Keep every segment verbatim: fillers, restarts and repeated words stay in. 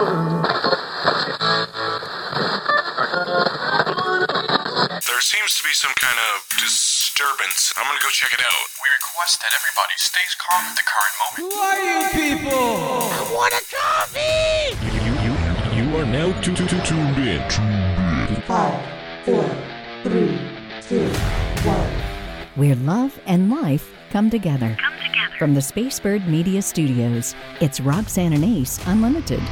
There seems to be some kind of disturbance. I'm gonna go check it out. We request that everybody stays calm at the current moment. Who are you people? I want a coffee! You, you, you, you are now tuned in. Five, four, three, two, one. Where love and life come together. Come together. From the Spacebird Media Studios, it's Roxanne and Ace Unlimited.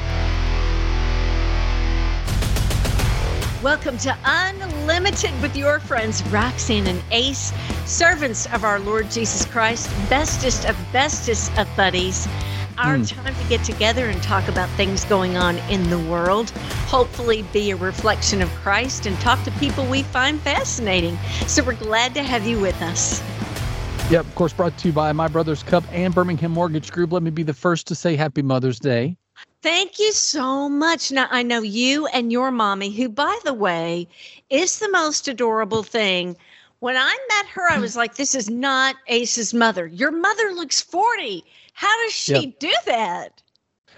Welcome to Unlimited with your friends, Roxanne and Ace, servants of our Lord Jesus Christ, bestest of bestest of buddies. Our mm. time to get together and talk about things going on in the world, hopefully be a reflection of Christ and talk to people we find fascinating. So we're glad to have you with us. Yep, of course, brought to you by My Brother's Cup and Birmingham Mortgage Group. Let me be the first to say Happy Mother's Day. Thank you so much. Now, I know you and your mommy, who, by the way, is the most adorable thing. When I met her, I was like, this is not Ace's mother. Your mother looks forty. How does she yep. do that?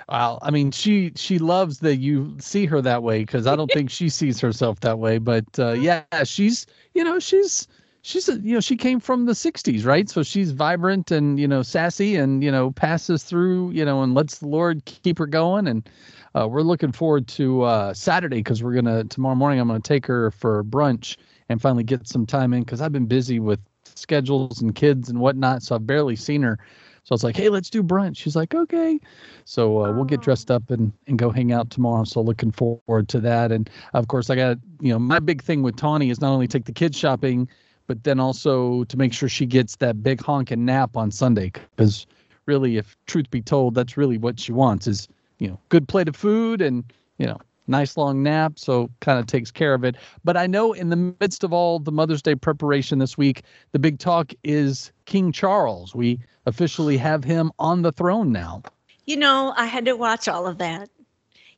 Well, I mean, she she loves that you see her that way, because I don't think she sees herself that way. But uh, yeah, she's, you know, she's she's, you know, she came from the sixties, right? So she's vibrant and, you know, sassy and, you know, passes through, you know, and lets the Lord keep her going. And uh, we're looking forward to uh, Saturday, because we're going to tomorrow morning, I'm going to take her for brunch and finally get some time in, because I've been busy with schedules and kids and whatnot. So I've barely seen her. So I was like, hey, let's do brunch. She's like, okay. So uh, we'll get dressed up and, and go hang out tomorrow. So looking forward to that. And of course I got, you know, my big thing with Tawny is not only take the kids shopping, but then also to make sure she gets that big honking nap on Sunday. Because really, if truth be told, that's really what she wants is, you know, good plate of food and, you know, nice long nap. So kind of takes care of it. But I know in the midst of all the Mother's Day preparation this week, the big talk is King Charles. We officially have him on the throne now. You know, I had to watch all of that.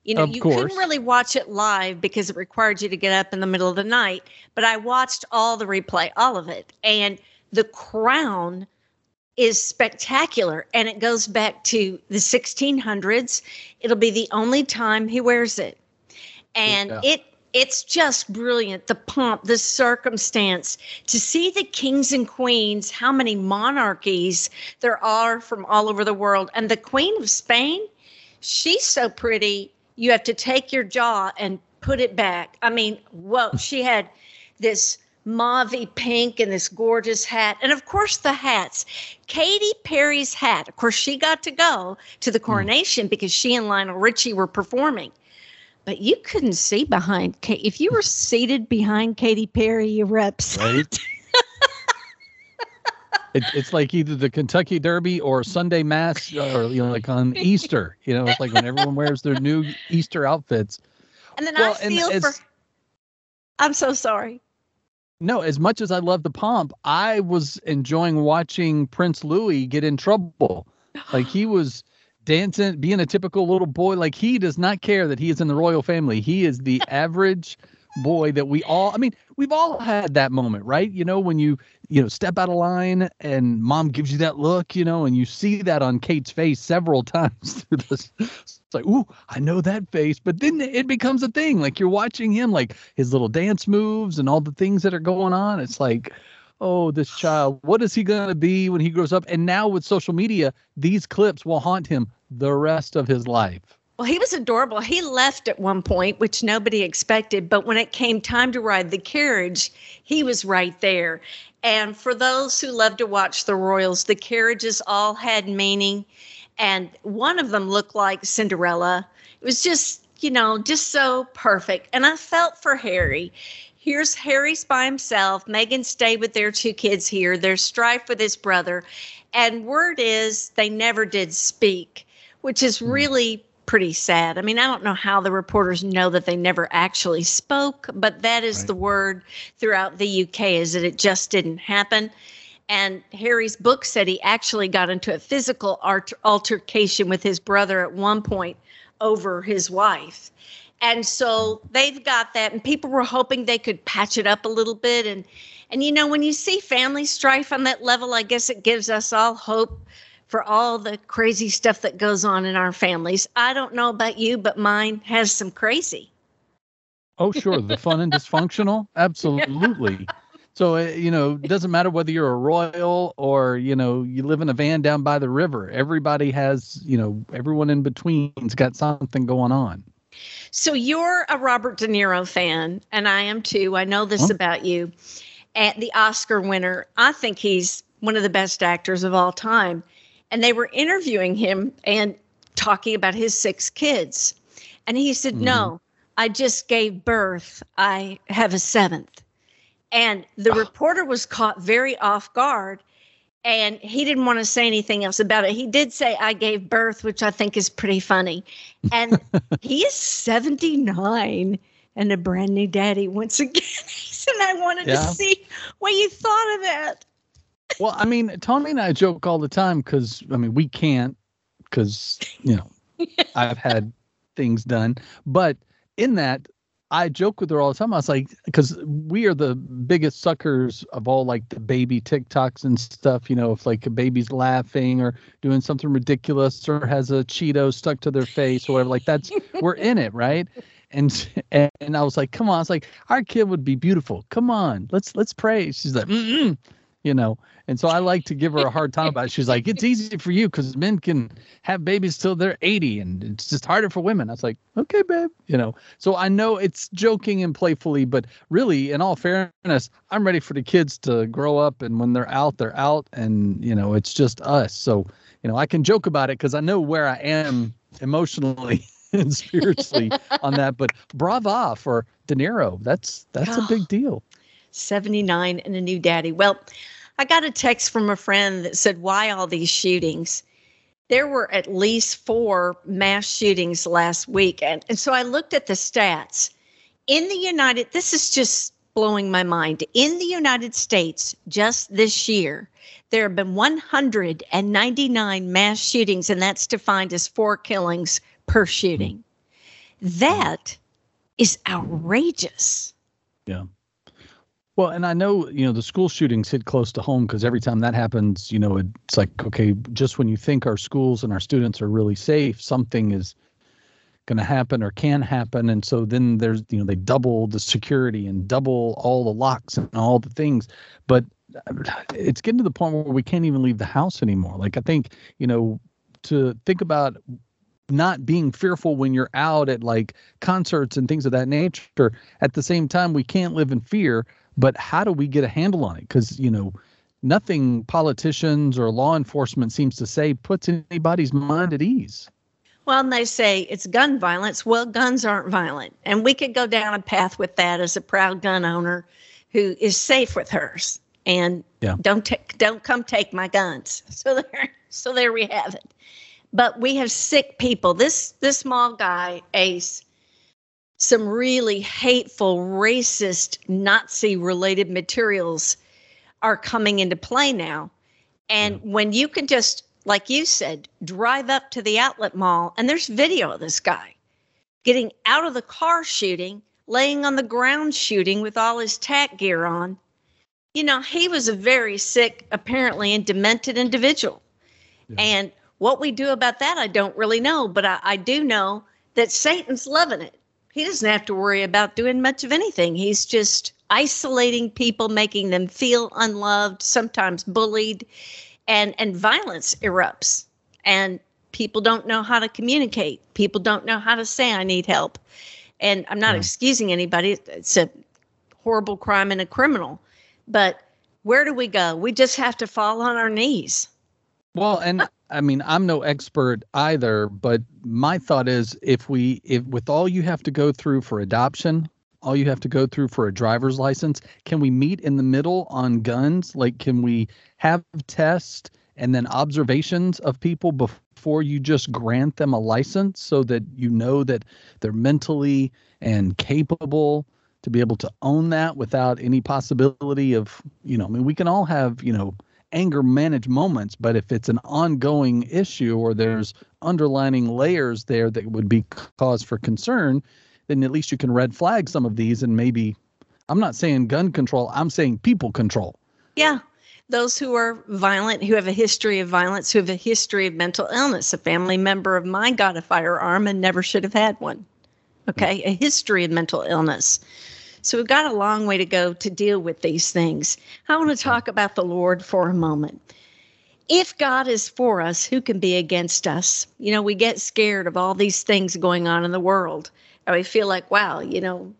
You know, you couldn't really watch it live because it required you to get up in the middle of the night. But I watched all the replay, all of it. And the crown is spectacular. And it goes back to the sixteen hundreds. It'll be the only time he wears it. And yeah. it it's just brilliant. The pomp, the circumstance, to see the kings and queens, how many monarchies there are from all over the world. And the Queen of Spain, she's so pretty. You have to take your jaw and put it back. I mean, whoa, she had this mauve-y pink and this gorgeous hat. And, of course, the hats. Katy Perry's hat. Of course, she got to go to the coronation because she and Lionel Richie were performing. But you couldn't see behind Katy. If you were seated behind Katy Perry, you were upset. Right? It, it's like either the Kentucky Derby or Sunday Mass, or, you know, like on Easter, you know, it's like when everyone wears their new Easter outfits. And then well, I feel for, as, I'm so sorry. No, as much as I love the pomp, I was enjoying watching Prince Louis get in trouble. Like he was dancing, being a typical little boy. Like he does not care that he is in the royal family. He is the average boy that we all, I mean, we've all had that moment, right? You know, when you, you know, step out of line and mom gives you that look, you know, and you see that on Kate's face several times through this. It's like, ooh, I know that face. But then it becomes a thing. Like you're watching him, like his little dance moves and all the things that are going on. It's like, oh, this child, what is he going to be when he grows up? And now with social media, these clips will haunt him the rest of his life. Well, he was adorable. He left at one point, which nobody expected. But when it came time to ride the carriage, he was right there. And for those who love to watch the Royals, the carriages all had meaning. And one of them looked like Cinderella. It was just, you know, just so perfect. And I felt for Harry. Here's Harry's by himself. Meghan stayed with their two kids here. There's strife with his brother. And word is they never did speak, which is really pretty sad. I mean, I don't know how the reporters know that they never actually spoke, but that is right. The word throughout the U K is that it just didn't happen. And Harry's book said he actually got into a physical alter- altercation with his brother at one point over his wife. And so they've got that, and people were hoping they could patch it up a little bit. And, and you know, when you see family strife on that level, I guess it gives us all hope for all the crazy stuff that goes on in our families. I don't know about you, but mine has some crazy. Oh, sure. The fun and dysfunctional. Absolutely. Yeah. So, you know, it doesn't matter whether you're a royal or, you know, you live in a van down by the river. Everybody has, you know, everyone in between's got something going on. So you're a Robert De Niro fan, and I am too. I know this huh? about you. At the Oscar winner, I think he's one of the best actors of all time. And they were interviewing him and talking about his six kids. And he said, mm-hmm. no, I just gave birth. I have a seventh. And the reporter was caught very off guard, and he didn't want to say anything else about it. He did say, I gave birth, which I think is pretty funny. And he is seventy-nine and a brand new daddy once again. And I wanted yeah. to see what you thought of that. Well, I mean, Tawny and I joke all the time because, I mean, we can't because, you know, I've had things done. But in that, I joke with her all the time. I was like, because we are the biggest suckers of all like the baby TikToks and stuff. You know, if like a baby's laughing or doing something ridiculous or has a Cheeto stuck to their face or whatever, like that's, we're in it, right? And, and and I was like, come on. I was like, our kid would be beautiful. Come on, let's let's pray. She's like, mm-mm. You know, and so I like to give her a hard time about it. She's like, it's easy for you because men can have babies till they're eighty, and it's just harder for women. I was like, okay, babe. You know, so I know it's joking and playfully, but really, in all fairness, I'm ready for the kids to grow up, and when they're out, they're out, and you know, it's just us. So you know, I can joke about it because I know where I am emotionally and spiritually on that. But brava for De Niro. That's that's oh. a big deal. seventy-nine and a new daddy. Well, I got a text from a friend that said, why all these shootings? There were at least four mass shootings last week. And, and so I looked at the stats. In the United, this is just blowing my mind. In the United States, just this year, there have been one hundred ninety-nine mass shootings, and that's defined as four killings per shooting. That is outrageous. Yeah. Well, and I know, you know, the school shootings hit close to home because every time that happens, you know, it's like, okay, just when you think our schools and our students are really safe, something is going to happen or can happen. And so then there's, you know, they double the security and double all the locks and all the things. But it's getting to the point where we can't even leave the house anymore. Like, I think, you know, to think about not being fearful when you're out at like concerts and things of that nature. At the same time, we can't live in fear. But how do we get a handle on it? Because, you know, nothing politicians or law enforcement seems to say puts anybody's mind at ease. Well, and they say it's gun violence. Well, guns aren't violent. And we could go down a path with that as a proud gun owner who is safe with hers. And yeah. don't t- don't come take my guns. So there, so there we have it. But we have sick people. This, this small guy, Ace, some really hateful, racist, Nazi-related materials are coming into play now. And when you can just, like you said, drive up to the outlet mall, and there's video of this guy getting out of the car shooting, laying on the ground shooting with all his tack gear on. You know, he was a very sick, apparently, and demented individual. Yeah. And what we do about that, I don't really know, but I, I do know that Satan's loving it. He doesn't have to worry about doing much of anything. He's just isolating people, making them feel unloved, sometimes bullied, and, and violence erupts. And people don't know how to communicate. People don't know how to say, I need help. And I'm not yeah. excusing anybody. It's a horrible crime and a criminal. But where do we go? We just have to fall on our knees. Well, and I mean, I'm no expert either, but my thought is if we, if with all you have to go through for adoption, all you have to go through for a driver's license, can we meet in the middle on guns? Like, can we have tests and then observations of people before you just grant them a license so that you know that they're mentally and capable to be able to own that without any possibility of, you know, I mean, we can all have, you know, anger manage moments, but if it's an ongoing issue or there's underlining layers there that would be cause for concern, then at least you can red flag some of these and maybe, I'm not saying gun control, I'm saying people control. Yeah. those who are violent, who have a history of violence, who have a history of mental illness. A family member of mine got a firearm and never should have had one. Okay, a history of mental illness. So we've got a long way to go to deal with these things. I want to talk about the Lord for a moment. If God is for us, who can be against us? You know, we get scared of all these things going on in the world. And we feel like, wow, you know,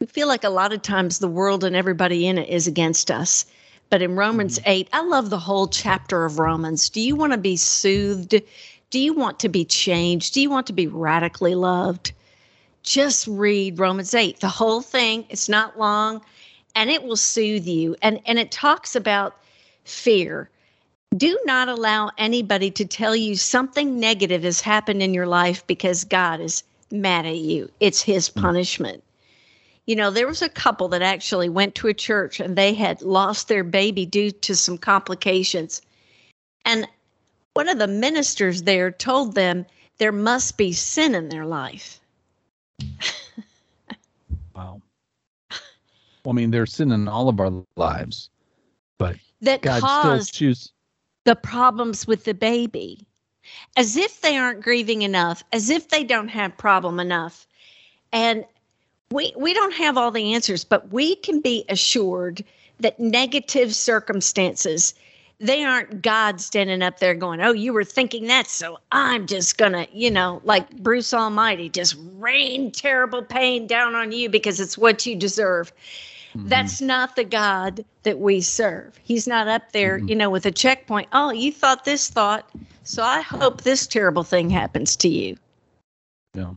we feel like a lot of times the world and everybody in it is against us. But in Romans eight, I love the whole chapter of Romans. Do you want to be soothed? Do you want to be changed? Do you want to be radically loved? Just read Romans eight, the whole thing. It's not long, and it will soothe you. And, and it talks about fear. Do not allow anybody to tell you something negative has happened in your life because God is mad at you. It's his punishment. You know, there was a couple that actually went to a church and they had lost their baby due to some complications. And one of the ministers there told them there must be sin in their life. Wow. Well, I mean, there's sin in all of our lives, but that God caused still choose- the problems with the baby. As if they aren't grieving enough, as if they don't have problem enough. And we we don't have all the answers, but we can be assured that negative circumstances, they aren't God standing up there going, oh, you were thinking that, so I'm just going to, you know, like Bruce Almighty, just rain terrible pain down on you because it's what you deserve. Mm-hmm. That's not the God that we serve. He's not up there, mm-hmm. you know, with a checkpoint. Oh, you thought this thought, so I hope this terrible thing happens to you. Yeah.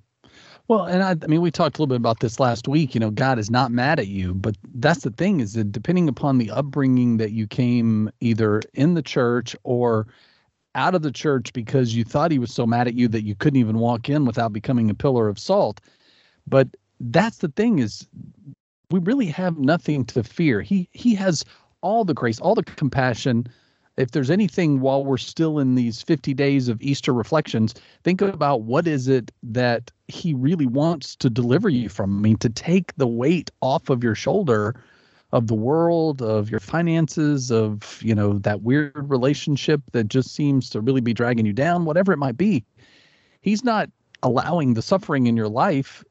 Well, and I, I mean, we talked a little bit about this last week. You know, God is not mad at you, but that's the thing is that depending upon the upbringing that you came either in the church or out of the church because you thought he was so mad at you that you couldn't even walk in without becoming a pillar of salt. But that's the thing is we really have nothing to fear. He he has all the grace, all the compassion. If there's anything while we're still in these fifty days of Easter reflections, think about what is it that he really wants to deliver you from. I mean, to take the weight off of your shoulder of the world, of your finances, of, you know, that weird relationship that just seems to really be dragging you down, whatever it might be. He's not allowing the suffering in your life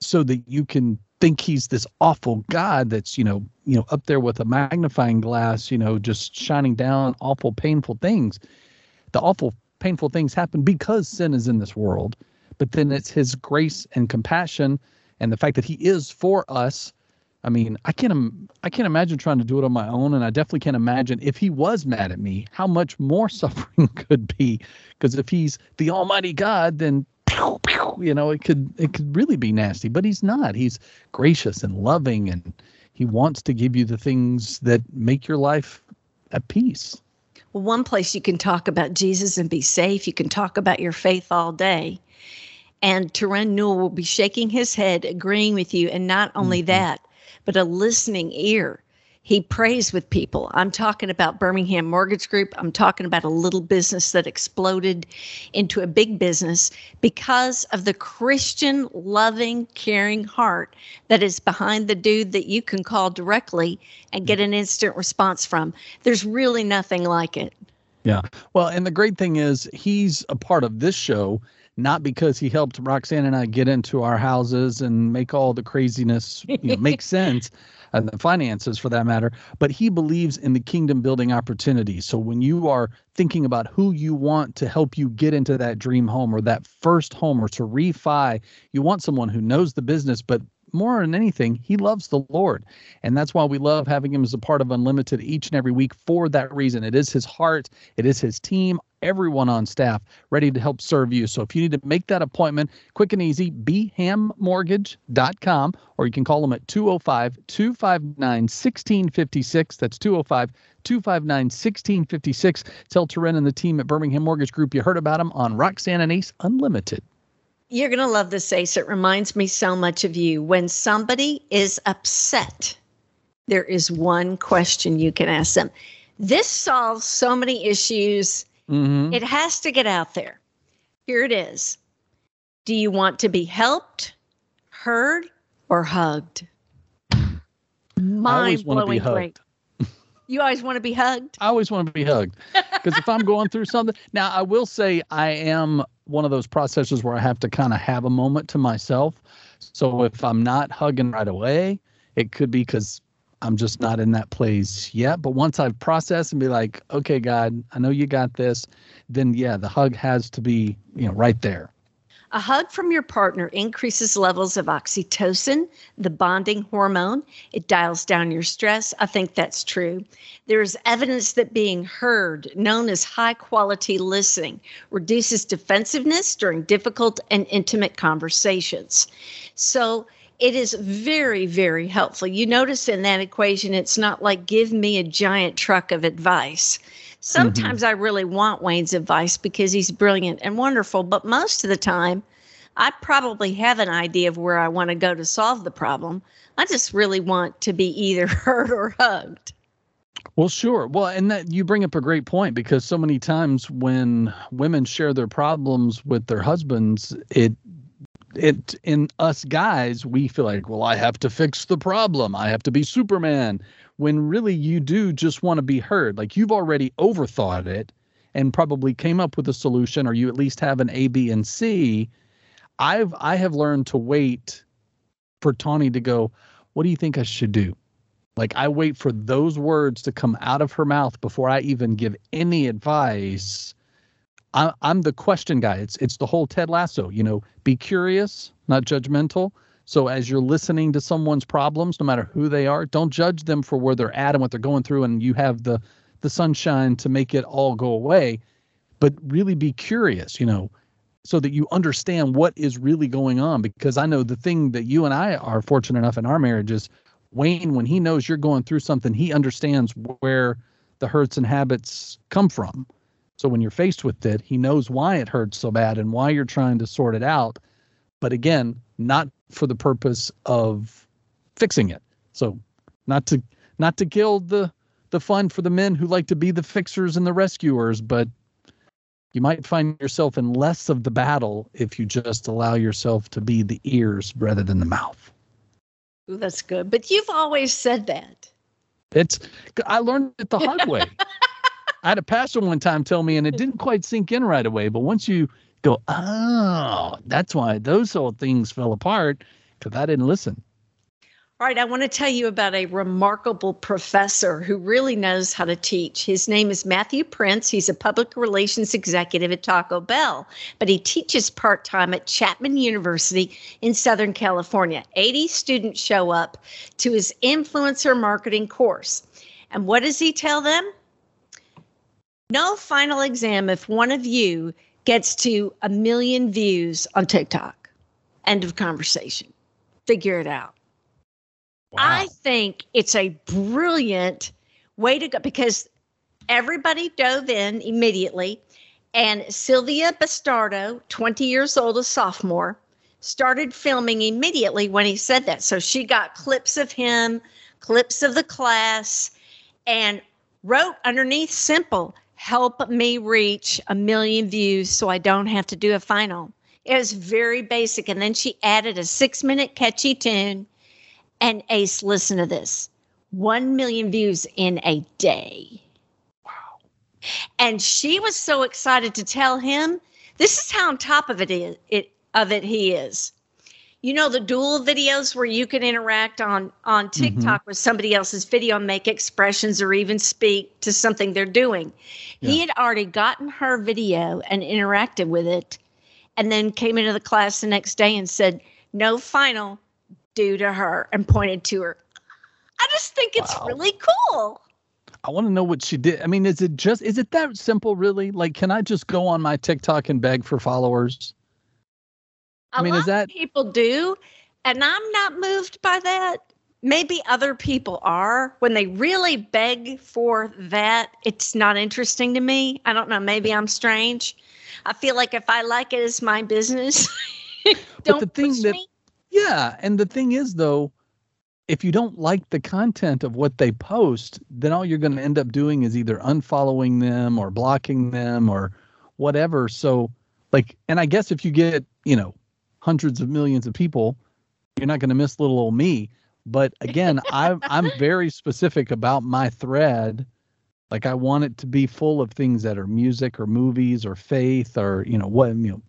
so that you can think he's this awful God that's, you know, you know, up there with a magnifying glass, you know, just shining down awful, painful things. The awful, painful things happen because sin is in this world, but then it's his grace and compassion and the fact that he is for us. I mean, I can't, I can't imagine trying to do it on my own. And I definitely can't imagine if he was mad at me, how much more suffering could be. Because if he's the Almighty God, then you know, it could it could really be nasty, but he's not. He's gracious and loving, and he wants to give you the things that make your life at peace. Well, one place you can talk about Jesus and be safe. You can talk about your faith all day. And Taren Newell will be shaking his head, agreeing with you. And not only mm-hmm. that, but a listening ear. He prays with people. I'm talking about Birmingham Mortgage Group. I'm talking about a little business that exploded into a big business because of the Christian, loving, caring heart that is behind the dude that you can call directly and get an instant response from. There's really nothing like it. Yeah. Well, and the great thing is he's a part of this show, not because he helped Roxanne and I get into our houses and make all the craziness, you know, make sense. And the finances for that matter, but he believes in the kingdom building opportunity. So when you are thinking about who you want to help you get into that dream home or that first home or to refi, you want someone who knows the business, but more than anything, he loves the Lord. And that's why we love having him as a part of Unlimited each and every week for that reason. It is his heart. It is his team. Everyone on staff ready to help serve you. So if you need to make that appointment, quick and easy, beham mortgage dot com, or you can call them at two oh five, two five nine, one six five six. That's two oh five, two five nine, one six five six. Tell Taren and the team at Birmingham Mortgage Group you heard about them on Roxanne and Ace Unlimited. You're going to love this, Ace. It reminds me so much of you. When somebody is upset, there is one question you can ask them. This solves so many issues. Mm-hmm. It has to get out there. Here it is. Do you want to be helped, heard, or hugged? Mind-blowing great. You always want to be hugged. I always want to be hugged because if I'm going through something. Now, I will say I am one of those processors where I have to kind of have a moment to myself. So if I'm not hugging right away, it could be because I'm just not in that place yet. But once I've processed and be like, okay, God, I know you got this, then, yeah, the hug has to be, you know, right there. A hug from your partner increases levels of oxytocin, the bonding hormone. It dials down your stress. I think that's true. There is evidence that being heard, known as high-quality listening, reduces defensiveness during difficult and intimate conversations. So it is very, very helpful. You notice in that equation, it's not like give me a giant truck of advice. Sometimes mm-hmm. I really want Wayne's advice because he's brilliant and wonderful, but most of the time, I probably have an idea of where I want to go to solve the problem. I just really want to be either heard or hugged. Well, sure. Well, and that you bring up a great point because so many times when women share their problems with their husbands, it it in us guys, we feel like, well, I have to fix the problem. I have to be Superman. When really you do just want to be heard, like you've already overthought it and probably came up with a solution, or you at least have an A, B, and C. I've, I have learned to wait for Tawny to go, what do you think I should do? Like I wait for those words to come out of her mouth before I even give any advice. I, I'm the question guy. It's, it's the whole Ted Lasso, you know, be curious, not judgmental. So as you're listening to someone's problems, no matter who they are, don't judge them for where they're at and what they're going through. And you have the the sunshine to make it all go away. But really be curious, you know, so that you understand what is really going on. Because I know the thing that you and I are fortunate enough in our marriage is Wayne, when he knows you're going through something, he understands where the hurts and habits come from. So when you're faced with it, he knows why it hurts so bad and why you're trying to sort it out. But again, not for the purpose of fixing it. So not to not to kill the, the fun for the men who like to be the fixers and the rescuers, but you might find yourself in less of the battle if you just allow yourself to be the ears rather than the mouth. Ooh, that's good. But you've always said that. It's I learned it the hard way. I had a pastor one time tell me, and it didn't quite sink in right away, but once you go, oh, that's why those old things fell apart, because I didn't listen. All right, I want to tell you about a remarkable professor who really knows how to teach. His name is Matthew Prince. He's a public relations executive at Taco Bell, but he teaches part-time at Chapman University in Southern California. eighty students show up to his influencer marketing course. And what does he tell them? No final exam if one of you gets to a million views on TikTok. End of conversation. Figure it out. Wow. I think it's a brilliant way to go because everybody dove in immediately. And Sylvia Bastardo, twenty years old, a sophomore, started filming immediately when he said that. So she got clips of him, clips of the class, and wrote underneath simple, help me reach a million views so I don't have to do a final. It was very basic. And then she added a six-minute catchy tune. And Ace, listen to this. One million views in a day. Wow. And she was so excited to tell him, this is how on top of it, is, it of it he is. You know, the dual videos where you can interact on, on TikTok mm-hmm. with somebody else's video and make expressions or even speak to something they're doing. Yeah. He had already gotten her video and interacted with it and then came into the class the next day and said, no final, due to her, and pointed to her. I just think it's wow. really cool. I want to know what she did. I mean, is it just, is it that simple really? Like, can I just go on my TikTok and beg for followers? I mean, is that people do, and I'm not moved by that. Maybe other people are. When they really beg for that, it's not interesting to me. I don't know. Maybe I'm strange. I feel like if I like it, it's my business. Don't but the thing push that, me. Yeah, and the thing is, though, if you don't like the content of what they post, then all you're going to end up doing is either unfollowing them or blocking them or whatever. So, like, and I guess if you get, you know, hundreds of millions of people, you're not going to miss little old me. But again, I'm I'm very specific about my thread. Like, I want it to be full of things that are music or movies or faith or, you know, what, you know,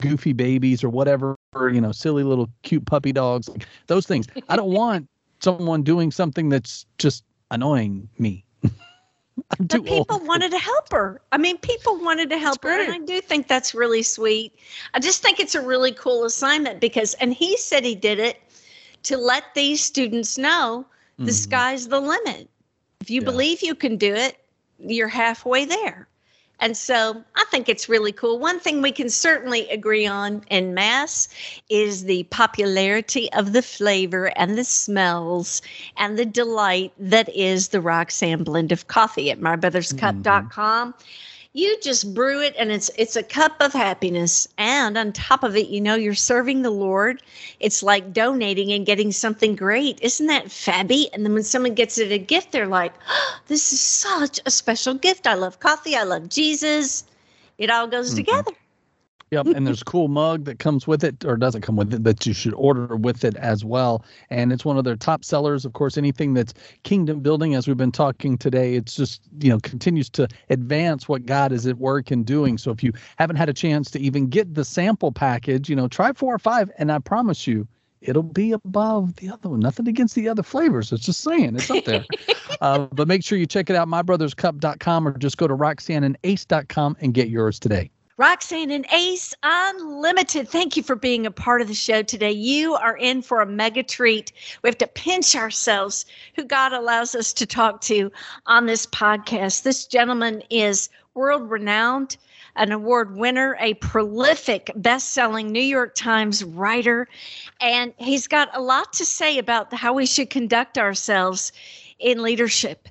goofy babies or whatever, or, you know, silly little cute puppy dogs, like those things. I don't want someone doing something that's just annoying me. I'm but people old. wanted to help her. I mean, people wanted to help her. And I do think that's really sweet. I just think it's a really cool assignment because, and he said he did it to let these students know the mm-hmm. sky's the limit. If you yeah. believe you can do it, you're halfway there. And so I think it's really cool. One thing we can certainly agree on en masse is the popularity of the flavor and the smells and the delight that is the Roxanne blend of coffee at my brothers cup dot com. Mm-hmm. You just brew it, and it's it's a cup of happiness. And on top of it, you know, you're serving the Lord. It's like donating and getting something great. Isn't that fabby? And then when someone gets it a gift, they're like, oh, this is such a special gift. I love coffee. I love Jesus. It all goes mm-hmm. together. Yep, and there's a cool mug that comes with it, or doesn't come with it, but you should order with it as well. And it's one of their top sellers. Of course, anything that's kingdom building, as we've been talking today, it's just, you know, continues to advance what God is at work and doing. So if you haven't had a chance to even get the sample package, you know, try four or five, and I promise you, it'll be above the other one. Nothing against the other flavors. It's just saying it's up there. uh, but make sure you check it out, my brothers cup dot com, or just go to roxanne and ace dot com and get yours today. Roxanne and Ace Unlimited, thank you for being a part of the show today. You are in for a mega treat. We have to pinch ourselves who God allows us to talk to on this podcast. This gentleman is world-renowned, an award winner, a prolific best-selling New York Times writer, and he's got a lot to say about how we should conduct ourselves in leadership.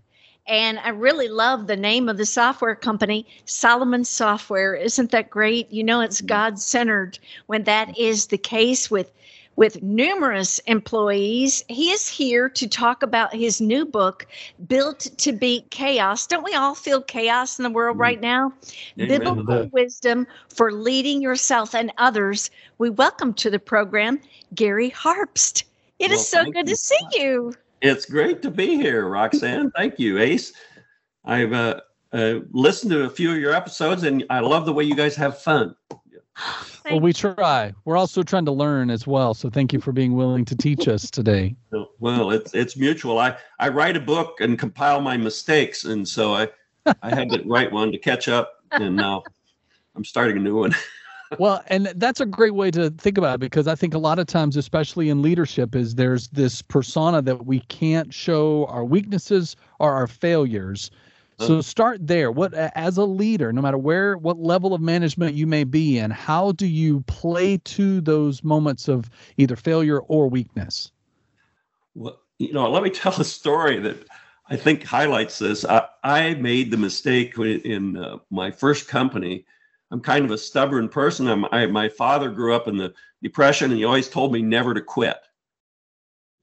And I really love the name of the software company, Solomon Software. Isn't that great? You know, it's God-centered when that is the case with, with numerous employees. He is here to talk about his new book, Built to Beat Chaos. Don't we all feel chaos in the world right now? Yeah, Biblical wisdom for leading yourself and others. We welcome to the program Gary Harpst. It well, is so good you. to see you. It's great to be here, Roxanne. Thank you, Ace. I've uh, uh, listened to a few of your episodes, and I love the way you guys have fun. Well, we try. We're also trying to learn as well, so thank you for being willing to teach us today. Well, it's it's mutual. I, I write a book and compile my mistakes, and so I, I had to write one to catch up, and now I'm starting a new one. Well, and that's a great way to think about it, because I think a lot of times, especially in leadership, is there's this persona that we can't show our weaknesses or our failures. So start there. What, as a leader, no matter where, what level of management you may be in, how do you play to those moments of either failure or weakness? Well, you know, let me tell a story that I think highlights this. I, I made the mistake in uh, my first company. I'm kind of a stubborn person. I'm, I, my father grew up in the Depression, and he always told me never to quit.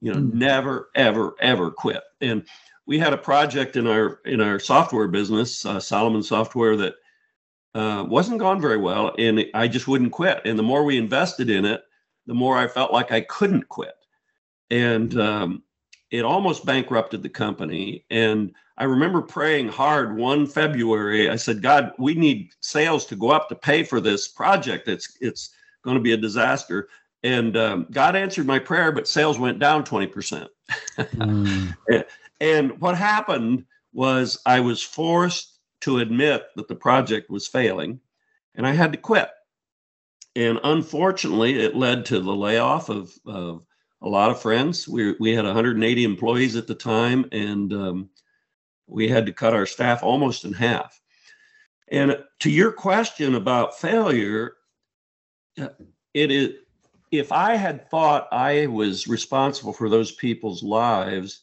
You know, mm. never, ever, ever quit. And we had a project in our in our software business, uh, Solomon Software, that uh, wasn't gone very well, and I just wouldn't quit. And the more we invested in it, the more I felt like I couldn't quit. And um, it almost bankrupted the company. And I remember praying hard one February. I said, God, we need sales to go up to pay for this project. It's it's going to be a disaster. And um, God answered my prayer, but sales went down twenty percent. Mm. And what happened was I was forced to admit that the project was failing, and I had to quit. And unfortunately, it led to the layoff of, of a lot of friends. We, we had one hundred eighty employees at the time, and um, we had to cut our staff almost in half. And to your question about failure, it is, if I had thought I was responsible for those people's lives,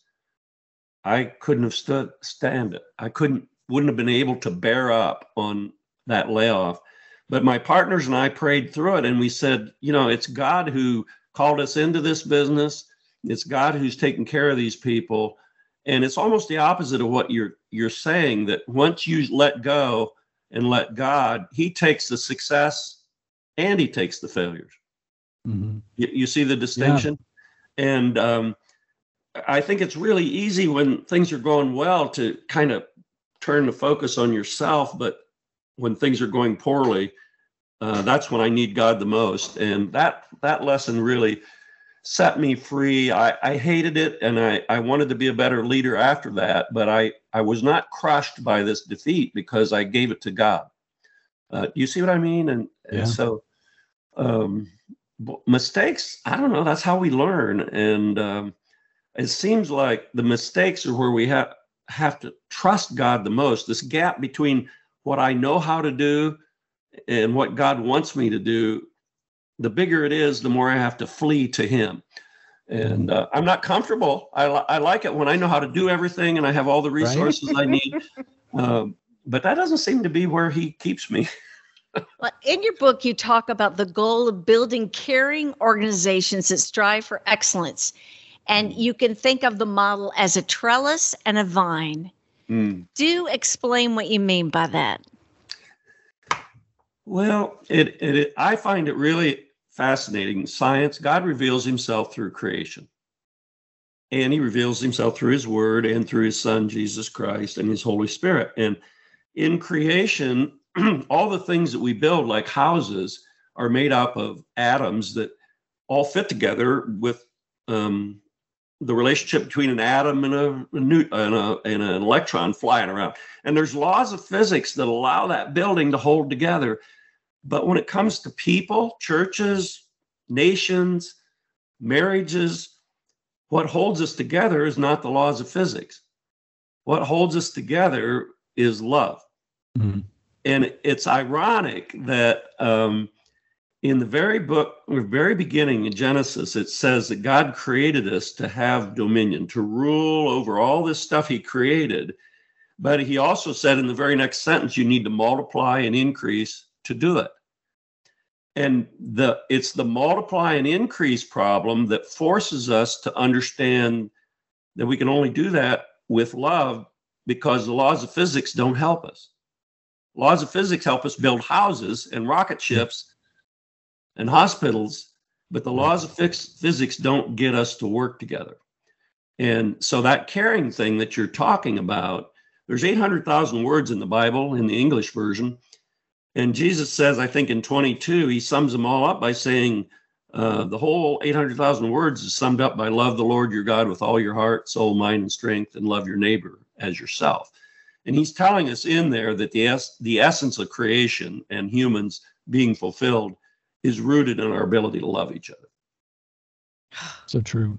I couldn't have stood stand it. I couldn't wouldn't have been able to bear up on that layoff. But my partners and I prayed through it, and we said, you know, it's God who called us into this business. It's God who's taking care of these people. And it's almost the opposite of what you're you're saying, that once you let go and let God, he takes the success and he takes the failures. Mm-hmm. You, you see the distinction? Yeah. And um, I think it's really easy when things are going well to kind of turn the focus on yourself. But when things are going poorly, uh, that's when I need God the most. And that that lesson really set me free. I, I hated it, and I, I wanted to be a better leader after that. But I, I was not crushed by this defeat because I gave it to God. Uh, you see what I mean? And, yeah. and so um, mistakes, I don't know, that's how we learn. And um, it seems like the mistakes are where we have have to trust God the most. This gap between what I know how to do and what God wants me to do, the bigger it is, the more I have to flee to him. And uh, I'm not comfortable. I, li- I like it when I know how to do everything and I have all the resources right? I need. Um, but that doesn't seem to be where he keeps me. Well, in your book, you talk about the goal of building caring organizations that strive for excellence. And you can think of the model as a trellis and a vine. Mm. Do explain what you mean by that. Well, it, it, it, I find it really fascinating. Science, God reveals himself through creation. And he reveals himself through his word and through his son, Jesus Christ, and his Holy Spirit. And in creation, all the things that we build, like houses, are made up of atoms that all fit together with um, the relationship between an atom and a, a new, and, a, and an electron flying around. And there's laws of physics that allow that building to hold together. But when it comes to people, churches, nations, marriages, what holds us together is not the laws of physics. What holds us together is love. Mm-hmm. And it's ironic that um, in the very book, the very beginning in Genesis, it says that God created us to have dominion, to rule over all this stuff he created. But he also said in the very next sentence, you need to multiply and increase to do it. And the it's the multiply and increase problem that forces us to understand that we can only do that with love because the laws of physics don't help us. Laws of physics help us build houses and rocket ships and hospitals, but the laws of physics don't get us to work together. And so that caring thing that you're talking about, there's eight hundred thousand words in the Bible, in the English version. And Jesus says, I think in twenty-two, he sums them all up by saying uh, the whole eight hundred thousand words is summed up by love the Lord your God with all your heart, soul, mind, and strength, and love your neighbor as yourself. And he's telling us in there that the es- the essence of creation and humans being fulfilled is rooted in our ability to love each other. So true.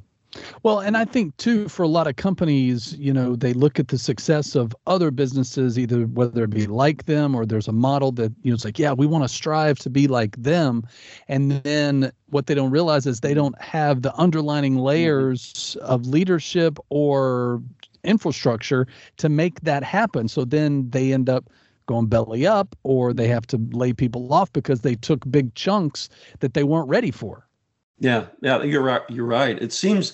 Well, and I think, too, for a lot of companies, you know, they look at the success of other businesses, either whether it be like them or there's a model that, you know, it's like, yeah, we want to strive to be like them. And then what they don't realize is they don't have the underlining layers of leadership or infrastructure to make that happen. So then they end up going belly up, or they have to lay people off because they took big chunks that they weren't ready for. Yeah, yeah, you're right. You're right. It seems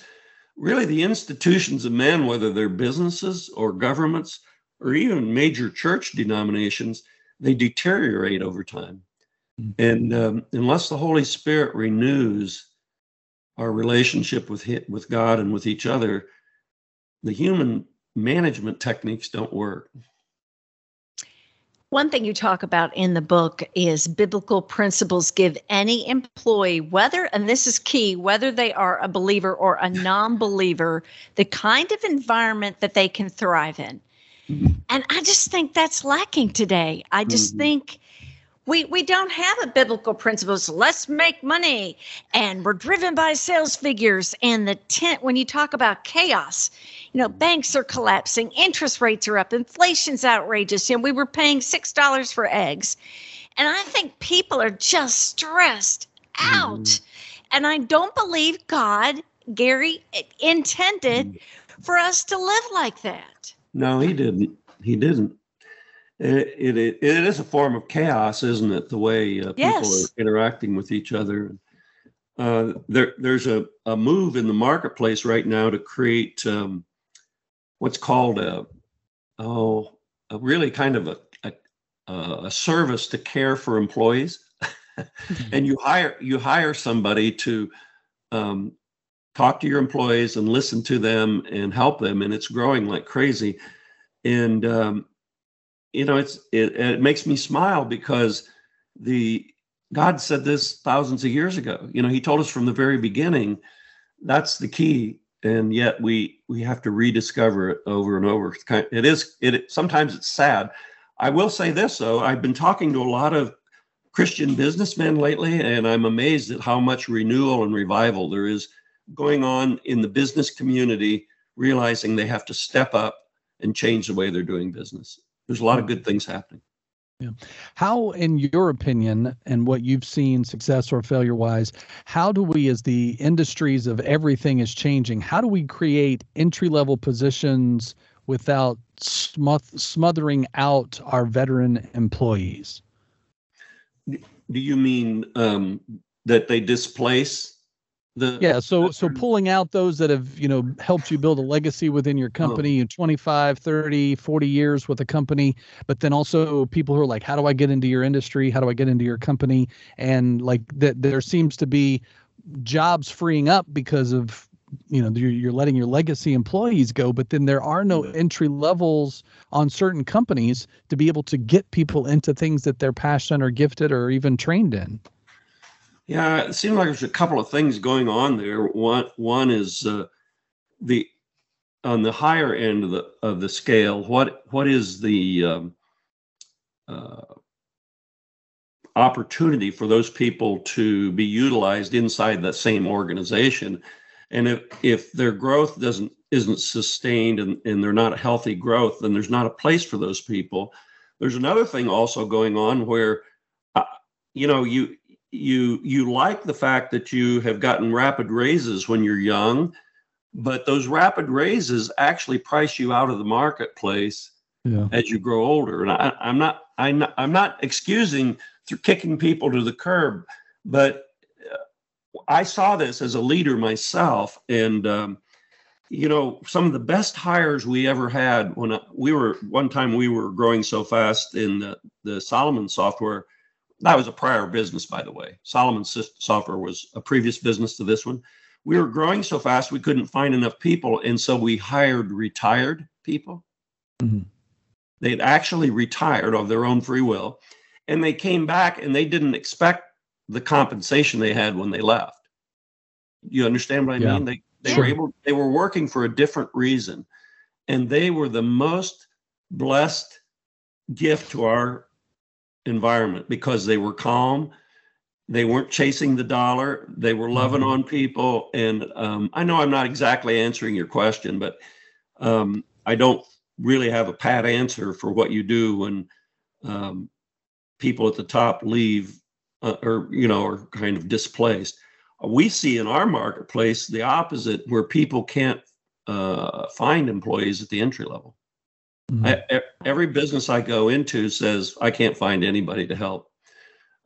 really the institutions of men, whether they're businesses or governments or even major church denominations, they deteriorate over time. Mm-hmm. And um, unless the Holy Spirit renews our relationship with with God and with each other, the human management techniques don't work. One thing you talk about in the book is biblical principles give any employee, whether, and this is key, whether they are a believer or a non-believer, the kind of environment that they can thrive in. Mm-hmm. And I just think that's lacking today. I just mm-hmm. think we we don't have a biblical principles. Let's make money, and we're driven by sales figures and the tent. When you talk about chaos, you know, banks are collapsing, interest rates are up, inflation's outrageous, and we were paying six dollars for eggs. And I think people are just stressed out. Mm-hmm. And I don't believe God, Gary, intended for us to live like that. No, he didn't. He didn't. It, it, it, it is a form of chaos, isn't it? The way uh, people yes. are interacting with each other. Uh, there, there's a, a move in the marketplace right now to create um, what's called a, oh, a really kind of a, a, a service to care for employees. And you hire you hire somebody to um, talk to your employees and listen to them and help them. And it's growing like crazy. And, um, you know, it's it, it makes me smile because the God said this thousands of years ago. You know, he told us from the very beginning, that's the key. And yet we we have to rediscover it over and over. It is it sometimes it's sad. I will say this, though. I've been talking to a lot of Christian businessmen lately, and I'm amazed at how much renewal and revival there is going on in the business community, realizing they have to step up and change the way they're doing business. There's a lot of good things happening. Yeah. How, in your opinion, and what you've seen success or failure-wise, how do we, as the industries of everything is changing, how do we create entry-level positions without smoth- smothering out our veteran employees? Do you mean um, that they displace the? Yeah, so so pulling out those that have, you know, helped you build a legacy within your company oh. in twenty-five, thirty, forty years with a company, but then also people who are like, how do I get into your industry? How do I get into your company? And like that, there seems to be jobs freeing up because of, you know, you're, you're letting your legacy employees go, but then there are no entry levels on certain companies to be able to get people into things that they're passionate or gifted or even trained in. Yeah, it seems like there's a couple of things going on there. One, one is uh, the on the higher end of the of the scale. What what is the um, uh, opportunity for those people to be utilized inside that same organization? And if, if their growth doesn't isn't sustained and, and they're not a healthy growth, then there's not a place for those people. There's another thing also going on where, uh, you know, you you you like the fact that you have gotten rapid raises when you're young, but those rapid raises actually price you out of the marketplace yeah. as you grow older. And I, I'm not I'm not, I'm not excusing through kicking people to the curb, but I saw this as a leader myself, and um, you know, some of the best hires we ever had when I, we were one time we were growing so fast in the, the Solomon Software. That was a prior business, by the way. Solomon Software was a previous business to this one. We were growing so fast we couldn't find enough people, and so we hired retired people. Mm-hmm. They'd actually retired of their own free will, and they came back and they didn't expect the compensation they had when they left. You understand what I yeah. mean? They they sure. were able, they were working for a different reason, and they were the most blessed gift to our environment because they were calm. They weren't chasing the dollar. They were loving mm-hmm. on people. And um, I know I'm not exactly answering your question, but um, I don't really have a pat answer for what you do when um, people at the top leave Uh, or, you know, are kind of displaced. We see in our marketplace the opposite, where people can't uh, find employees at the entry level. Mm-hmm. I, every business I go into says, I can't find anybody to help.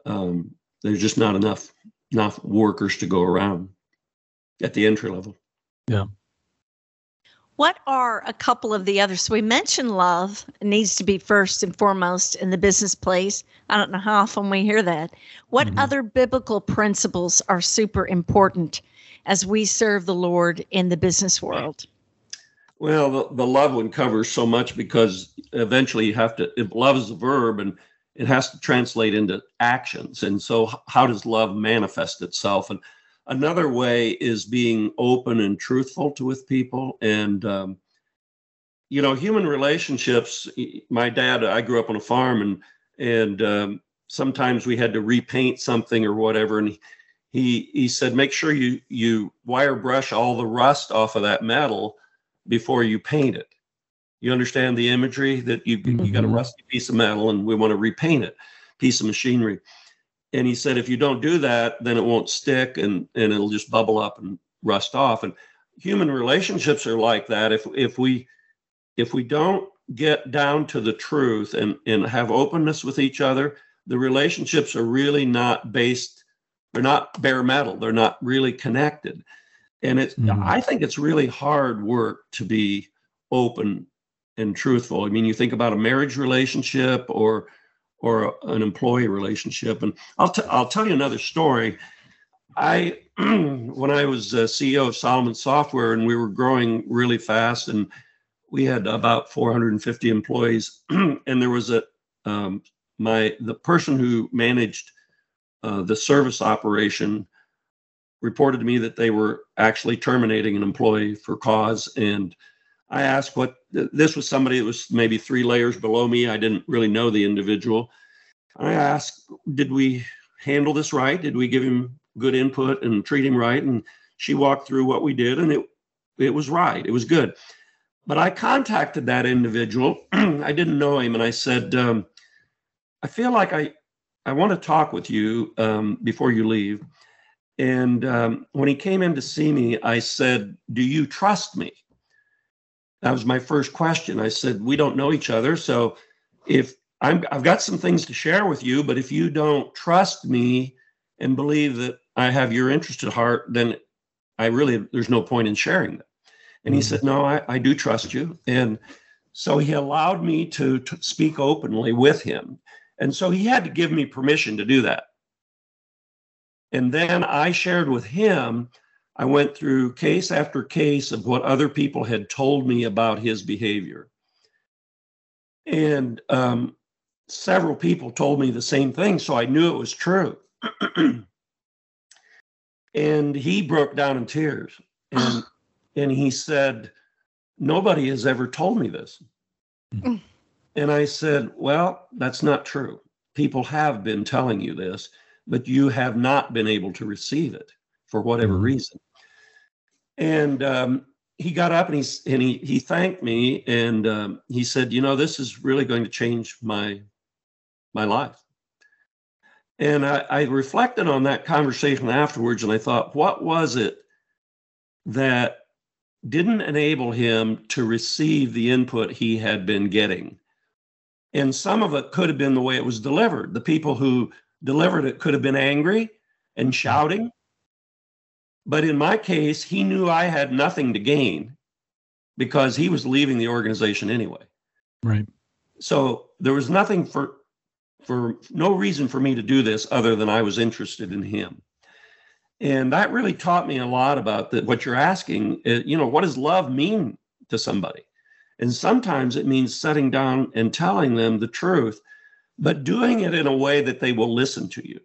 Um, there's just not enough, enough workers to go around at the entry level. Yeah. What are a couple of the others? So we mentioned love needs to be first and foremost in the business place. I don't know how often we hear that. What mm-hmm. other biblical principles are super important as we serve the Lord in the business world? Well, the, the love one covers so much because eventually you have to, if love is a verb and it has to translate into actions. And so how does love manifest itself? And another way is being open and truthful to, with people. And, um, you know, human relationships, my dad, I grew up on a farm, and, and um, sometimes we had to repaint something or whatever. And he, he said, make sure you, you wire brush all the rust off of that metal before you paint it. You understand the imagery that you, mm-hmm. you got a rusty piece of metal and we want to repaint it, piece of machinery. And he said, if you don't do that, then it won't stick and, and it'll just bubble up and rust off. And human relationships are like that. If if we if we don't get down to the truth and, and have openness with each other, the relationships are really not based, they're not bare metal, they're not really connected. And it's mm-hmm. I think it's really hard work to be open and truthful. I mean, you think about a marriage relationship or or an employee relationship. And I'll, t- I'll tell you another story. I, when I was uh, C E O of Solomon Software, and we were growing really fast, and we had about four hundred fifty employees, and there was a um, my the person who managed uh, the service operation reported to me that they were actually terminating an employee for cause. And I asked what this was. Somebody that was maybe three layers below me. I didn't really know the individual. I asked, did we handle this right? Did we give him good input and treat him right? And she walked through what we did, and it it was right. It was good. But I contacted that individual. I didn't know him. And I said, um, I feel like I, I want to talk with you um, before you leave. And um, when he came in to see me, I said, do you trust me? That was my first question. I said, we don't know each other. So if I'm, I've got some things to share with you, but if you don't trust me and believe that I have your interest at heart, then I really, there's no point in sharing them. And he said, no, I, I do trust you. And so he allowed me to, to speak openly with him. And so he had to give me permission to do that. And then I shared with him, I went through case after case of what other people had told me about his behavior. And um, several people told me the same thing, so I knew it was true. And he broke down in tears. And And he said, nobody has ever told me this. Mm. And I said, well, that's not true. People have been telling you this, but you have not been able to receive it for whatever mm. reason. And um, he got up and he, and he, he thanked me. And um, he said, you know, this is really going to change my, my life. And I, I reflected on that conversation afterwards. And I thought, what was it that didn't enable him to receive the input he had been getting? And some of it could have been the way it was delivered. The people who delivered it could have been angry and shouting. But in my case, he knew I had nothing to gain because he was leaving the organization anyway. Right. So there was nothing for, for no reason for me to do this other than I was interested in him. And that really taught me a lot about the, what you're asking. Uh, you know, what does love mean to somebody? And sometimes it means sitting down and telling them the truth, but doing it in a way that they will listen to you,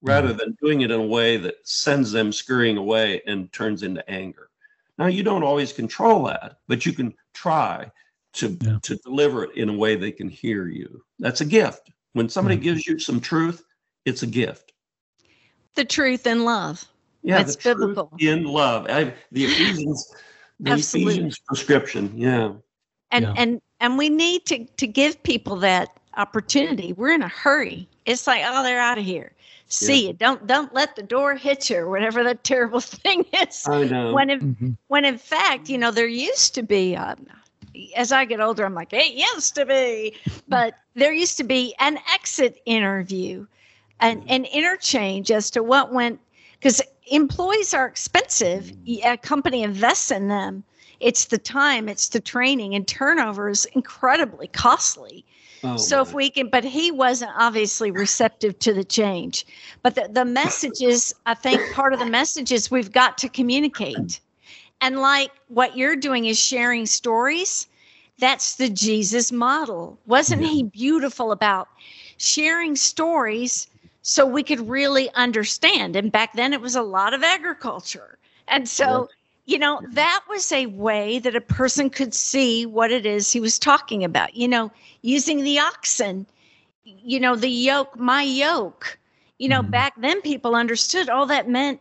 rather than doing it in a way that sends them scurrying away and turns into anger. Now, you don't always control that, but you can try to, yeah. to deliver it in a way they can hear you. That's a gift. When somebody mm-hmm. gives you some truth, it's a gift. The truth in love. Yeah, it's biblical. In love. I, the Ephesians, the Ephesians prescription. Yeah. And yeah. and and we need to, to give people that opportunity. We're in a hurry. It's like, oh, they're out of here. See yeah. you. Don't don't let the door hit you or whatever that terrible thing is. I know. When in, mm-hmm. when in fact, you know, there used to be uh, as I get older, I'm like, it used to be, but there used to be an exit interview. An, an interchange as to what went, because employees are expensive. A company invests in them. It's the time, it's the training, and turnover is incredibly costly. Oh, so if we can, but he wasn't obviously receptive to the change. But the, the message is, I think part of the message is we've got to communicate. And like what you're doing is sharing stories. That's the Jesus model. Wasn't he beautiful about sharing stories? So we could really understand. And back then it was a lot of agriculture. And so, you know, that was a way that a person could see what it is he was talking about. You know, using the oxen, you know, the yoke, my yoke. You know, mm-hmm. back then people understood, oh, that meant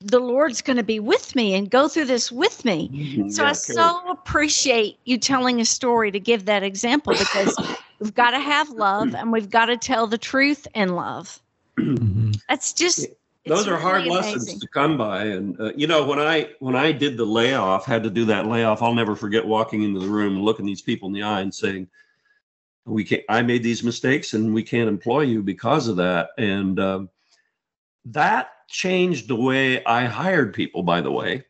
the Lord's going to be with me and go through this with me. Mm-hmm. So yeah, I okay. so appreciate you telling a story to give that example, because we've got to have love, and we've got to tell the truth in love. Mm-hmm. That's just those are really hard amazing. Lessons to come by. And uh, you know, when I when I did the layoff, had to do that layoff, I'll never forget walking into the room and looking these people in the eye and saying, "We can't. I made these mistakes, and we can't employ you because of that." And um, that changed the way I hired people. By the way,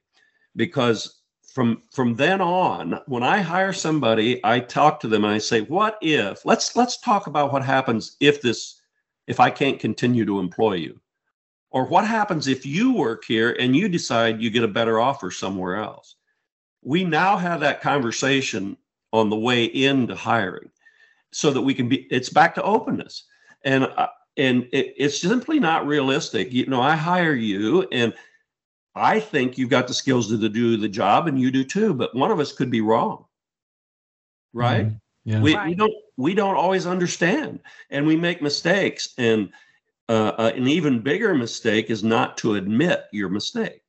because. From from then on, when I hire somebody, I talk to them and I say, "What if? Let's let's talk about what happens if this, if I can't continue to employ you, Or what happens if you work here and you decide you get a better offer somewhere else? We now have that conversation on the way into hiring so that we can be, it's back to openness. And uh, and it, it's simply not realistic. You know, I hire you and I think you've got the skills to do the job and you do too, but one of us could be wrong, right? Mm-hmm. Yeah. We, right. we don't we don't always understand and we make mistakes. And uh, uh, an even bigger mistake is not to admit your mistake.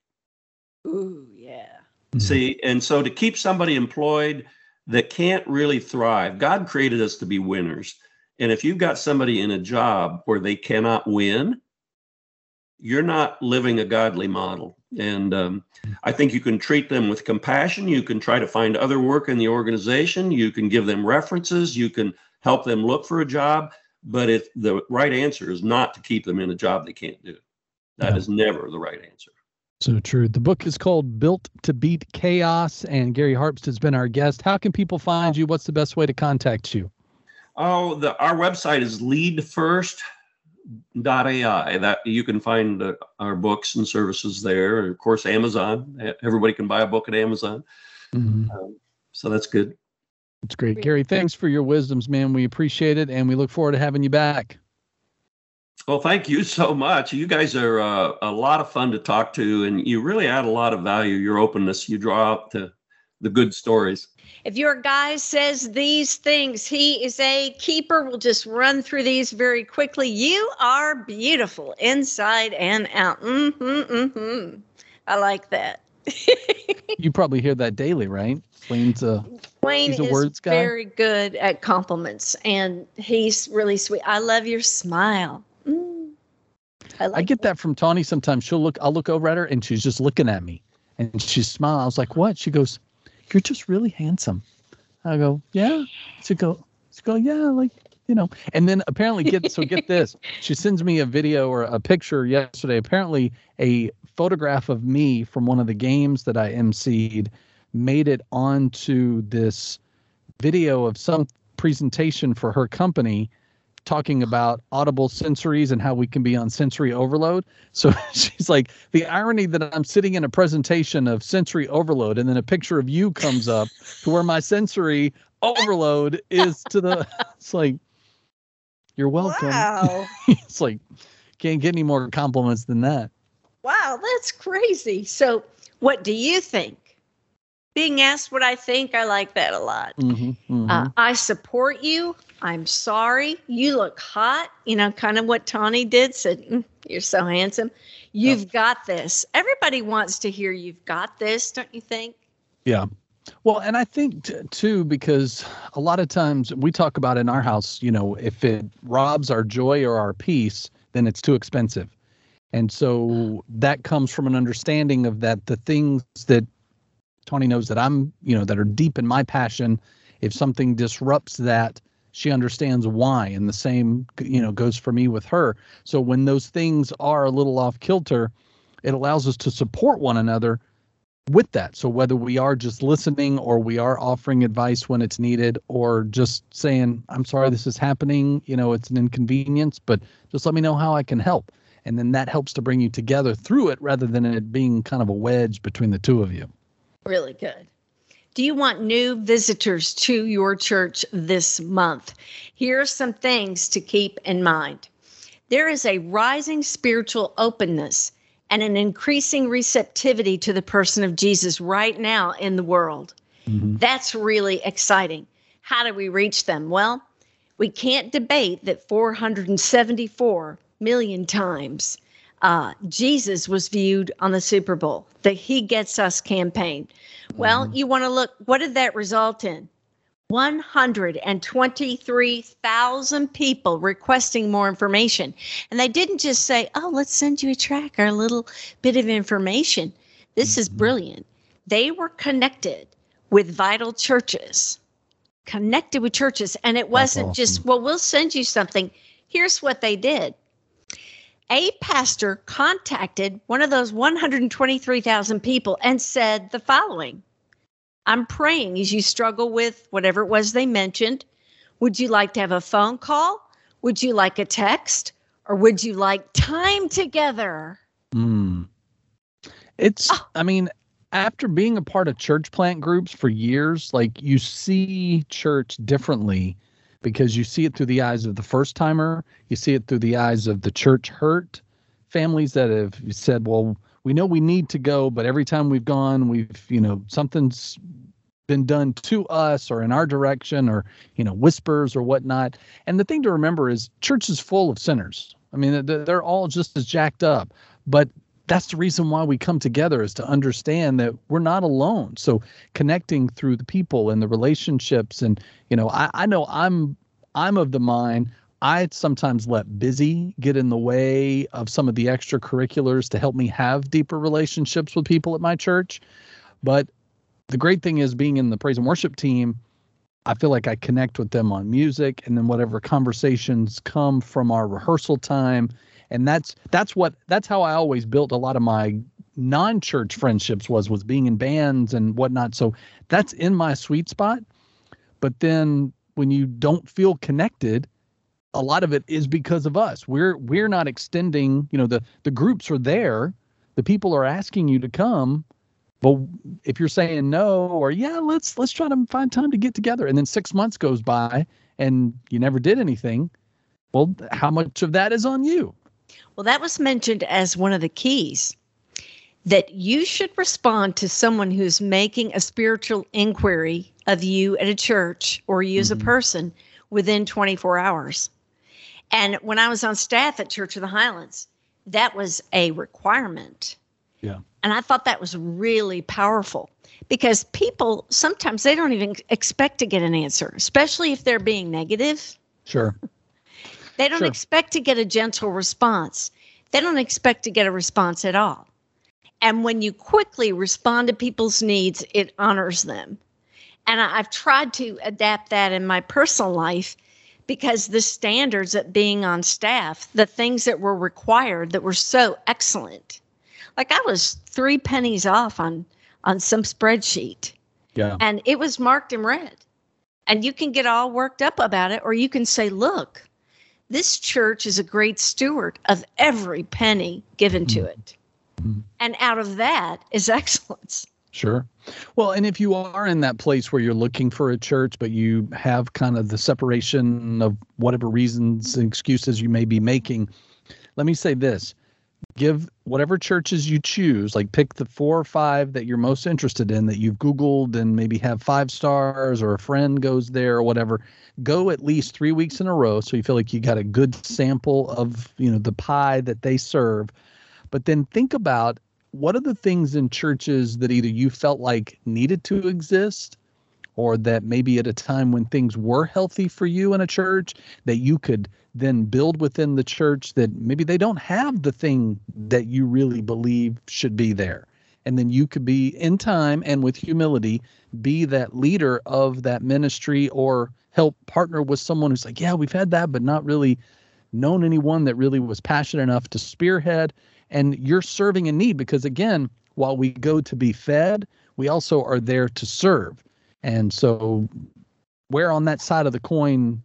Ooh, yeah. Mm-hmm. See, and so to keep somebody employed that can't really thrive, God created us to be winners. And if you've got somebody in a job where they cannot win, you're not living a godly model. And um, I think you can treat them with compassion. You can try to find other work in the organization. You can give them references. You can help them look for a job. But if the right answer is not to keep them in a job they can't do, that yeah. is never the right answer. So true. The book is called Built to Beat Chaos, and Gary Harpst has been our guest. How can people find you? What's the best way to contact you? Oh, the, our website is lead first dot A I. That you can find uh, our books and services there. And of course, Amazon. Everybody can buy a book at Amazon. Mm-hmm. Um, so that's good. That's great. Gary, thanks for your wisdoms, man. We appreciate it. And we look forward to having you back. Well, thank you so much. You guys are uh, a lot of fun to talk to, and you really add a lot of value. Your openness, you draw out the, the good stories. If your guy says these things, he is a keeper. We'll just run through these very quickly. You are beautiful inside and out. Mm-hmm, mm-hmm. I like that. You probably hear that daily, right? Wayne's a, Wayne he's a is words guy. Very good at compliments, and he's really sweet. I love your smile. I, like I get that. that from Tawny sometimes. She'll look, I'll look over at her and she's just looking at me and she smiles. I was like, what? She goes, you're just really handsome. I go, yeah. She'll go, she'll go, yeah, like, you know. And then apparently, get so get this. She sends me a video or a picture yesterday, apparently a photograph of me from one of the games that I emceed made it onto this video of some presentation for her company, talking about audible sensories and how we can be on sensory overload. So she's like, the irony that I'm sitting in a presentation of sensory overload and then a picture of you comes up to where my sensory overload is to the, it's like, you're welcome. Wow. It's like, can't get any more compliments than that. Wow. That's crazy. So what do you think? Being asked what I think, I like that a lot. Mm-hmm, mm-hmm. Uh, I support you. I'm sorry. You look hot. You know, kind of what Tawny did, said, mm, you're so handsome. You've yeah. got this. Everybody wants to hear you've got this, don't you think? Yeah. Well, and I think, t- too, because a lot of times we talk about in our house, you know, if it robs our joy or our peace, then it's too expensive. And so that comes from an understanding of that the things that Tawny knows that I'm, you know, that are deep in my passion. If something disrupts that, she understands why. And the same, you know, goes for me with her. So when those things are a little off kilter, it allows us to support one another with that. So whether we are just listening or we are offering advice when it's needed or just saying, I'm sorry, this is happening. You know, it's an inconvenience, but just let me know how I can help. And then that helps to bring you together through it rather than it being kind of a wedge between the two of you. Really good. Do you want new visitors to your church this month? Here are some things to keep in mind. There is a rising spiritual openness and an increasing receptivity to the person of Jesus right now in the world. Mm-hmm. That's really exciting. How do we reach them? Well, we can't debate that four hundred seventy-four million times Uh, Jesus was viewed on the Super Bowl, the He Gets Us campaign. Well, mm-hmm. you want to look, what did that result in? one hundred twenty-three thousand people requesting more information. And they didn't just say, oh, let's send you a track or a little bit of information. This mm-hmm. is brilliant. They were connected with vital churches, connected with churches. And it wasn't That's awesome. Just, well, we'll send you something. Here's what they did. A pastor contacted one of those one hundred twenty-three thousand people and said the following, I'm praying as you struggle with whatever it was they mentioned. Would you like to have a phone call? Would you like a text? Or would you like time together? Mm. It's, oh. I mean, after being a part of church plant groups for years, like you see church differently because you see it through the eyes of the first timer. You see it through the eyes of the church hurt families that have said, well, we know we need to go, but every time we've gone, we've, you know, something's been done to us or in our direction or, you know, whispers or whatnot. And the thing to remember is church is full of sinners. I mean, they're all just as jacked up, but that's the reason why we come together, is to understand that we're not alone. So connecting through the people and the relationships. And, you know, I, I know I'm, I'm of the mind, I sometimes let busy get in the way of some of the extracurriculars to help me have deeper relationships with people at my church. But the great thing is being in the praise and worship team, I feel like I connect with them on music and then whatever conversations come from our rehearsal time. And that's that's what that's how I always built a lot of my non-church friendships was was being in bands and whatnot. So that's in my sweet spot. But then when you don't feel connected, a lot of it is because of us. We're we're not extending, you know, the the groups are there. The people are asking you to come. But if you're saying no or yeah, let's let's try to find time to get together. And then six months goes by and you never did anything. Well, how much of that is on you? Well, that was mentioned as one of the keys, that you should respond to someone who's making a spiritual inquiry of you at a church or you as mm-hmm. a person within twenty-four hours. And when I was on staff at Church of the Highlands, that was a requirement. Yeah. And I thought that was really powerful because people, sometimes they don't even expect to get an answer, especially if they're being negative. Sure. They don't sure. expect to get a gentle response. They don't expect to get a response at all. And when you quickly respond to people's needs, it honors them. And I, I've tried to adapt that in my personal life because the standards of being on staff, the things that were required that were so excellent. Like I was three pennies off on, on some spreadsheet. Yeah. And it was marked in red. And you can get all worked up about it, or you can say, look, this church is a great steward of every penny given to it. Mm-hmm. And out of that is excellence. Sure. Well, and if you are in that place where you're looking for a church, but you have kind of the separation of whatever reasons and excuses you may be making, let me say this. Give whatever churches you choose, like pick the four or five that you're most interested in that you've Googled and maybe have five stars or a friend goes there or whatever. Go at least three weeks in a row so you feel like you got a good sample of, you know, the pie that they serve. But then think about, what are the things in churches that either you felt like needed to exist or that maybe at a time when things were healthy for you in a church that you could then build within the church, that maybe they don't have the thing that you really believe should be there. And then you could be in time and with humility, be that leader of that ministry or help partner with someone who's like, yeah, we've had that, but not really known anyone that really was passionate enough to spearhead. And you're serving a need because, again, while we go to be fed, we also are there to serve. And so where on that side of the coin,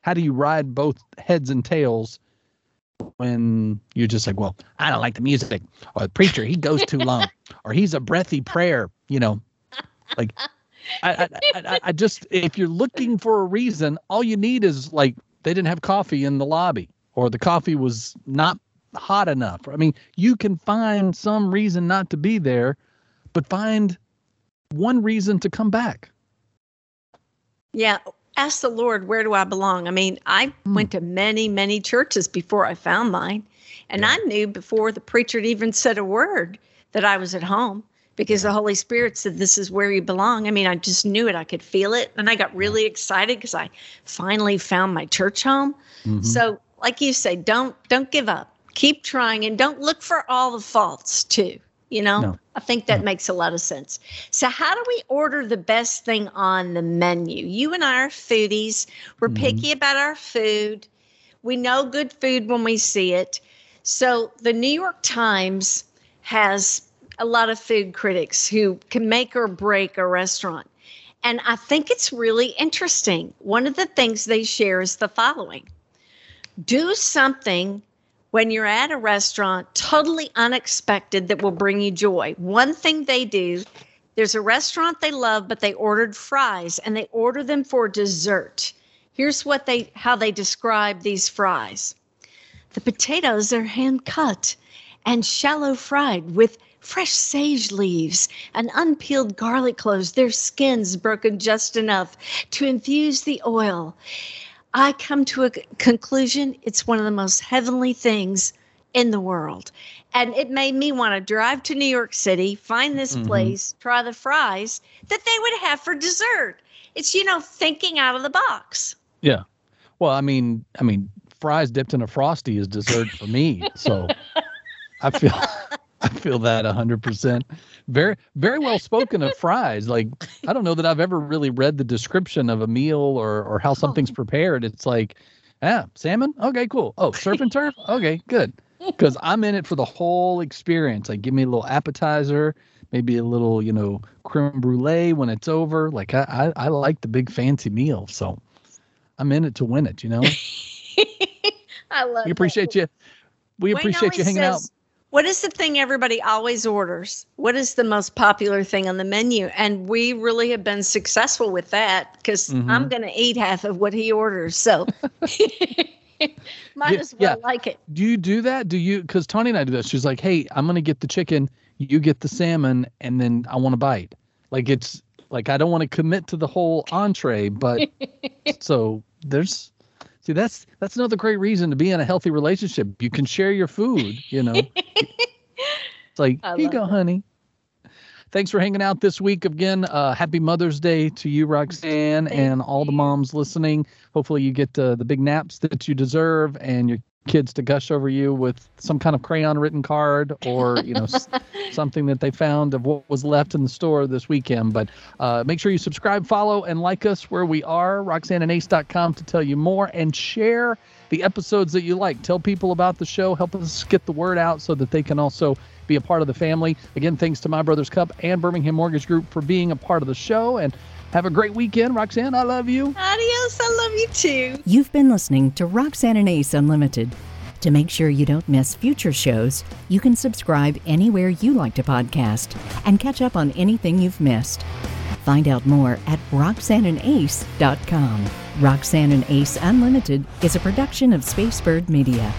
how do you ride both heads and tails when you're just like, well, I don't like the music, or the preacher, he goes too long, or he's a breathy prayer, you know, like I, I, I, I just, if you're looking for a reason, all you need is like, they didn't have coffee in the lobby, or the coffee was not hot enough. I mean, you can find some reason not to be there, but find one reason to come back. Yeah. Ask the Lord, where do I belong? I mean, I went to many, many churches before I found mine. And yeah. I knew before the preacher had even said a word that I was at home because the Holy Spirit said, this is where you belong. I mean, I just knew it. I could feel it. And I got really excited because I finally found my church home. Mm-hmm. So like you say, don't, don't give up. Keep trying and don't look for all the faults too. You know, no. I think that no. makes a lot of sense. So how do we order the best thing on the menu? You and I are foodies. We're mm-hmm. picky about our food. We know good food when we see it. So the New York Times has a lot of food critics who can make or break a restaurant. And I think it's really interesting. One of the things they share is the following. Do something when you're at a restaurant, totally unexpected, that will bring you joy. One thing they do, there's a restaurant they love, but they ordered fries and they order them for dessert. Here's what they how they describe these fries. The potatoes are hand cut and shallow fried with fresh sage leaves and unpeeled garlic cloves, their skins broken just enough to infuse the oil. I come to a conclusion, it's one of the most heavenly things in the world. And it made me want to drive to New York City, find this mm-hmm. place, try the fries that they would have for dessert. It's, you know, thinking out of the box. Yeah. Well, I mean, I mean, fries dipped in a Frosty is dessert for me. So I feel... I feel that one hundred percent. Very, very well spoken of fries. Like, I don't know that I've ever really read the description of a meal or, or how something's prepared. It's like, ah, salmon? Okay, cool. Oh, surf and turf? Okay, good. Because I'm in it for the whole experience. Like, give me a little appetizer, maybe a little, you know, creme brulee when it's over. Like, I, I, I like the big fancy meal. So I'm in it to win it, you know? I love it. We appreciate that. you. We Wayne appreciate you hanging says- out. What is the thing everybody always orders? What is the most popular thing on the menu? And we really have been successful with that, because mm-hmm. I'm going to eat half of what he orders. So might yeah, as well yeah. like it. Do you do that? Do you? Because Tawny and I do that. She's like, hey, I'm going to get the chicken. You get the salmon. And then I want to bite. Like, it's like I don't want to commit to the whole entree. But so there's. See, that's that's another great reason to be in a healthy relationship. You can share your food, you know. It's like, here you go, that. honey. Thanks for hanging out this week again. Uh, happy Mother's Day to you, Roxanne, Thank and all the moms listening. Hopefully you get uh, the big naps that you deserve and your kids to gush over you with some kind of crayon written card or, you know, something that they found of what was left in the store this weekend. But uh, make sure you subscribe, follow, and like us where we are, roxanne and ace dot com, to tell you more, and share the episodes that you like. Tell people about the show. Help us get the word out so that they can also be a part of the family. Again, thanks to My Brother's Cup and Birmingham Mortgage Group for being a part of the show. And have a great weekend. Roxanne, I love you. Adios, I love you too. You've been listening to Roxanne and Ace Unlimited. To make sure you don't miss future shows, you can subscribe anywhere you like to podcast and catch up on anything you've missed. Find out more at roxanne and ace dot com. Roxanne and Ace Unlimited is a production of Spacebird Media.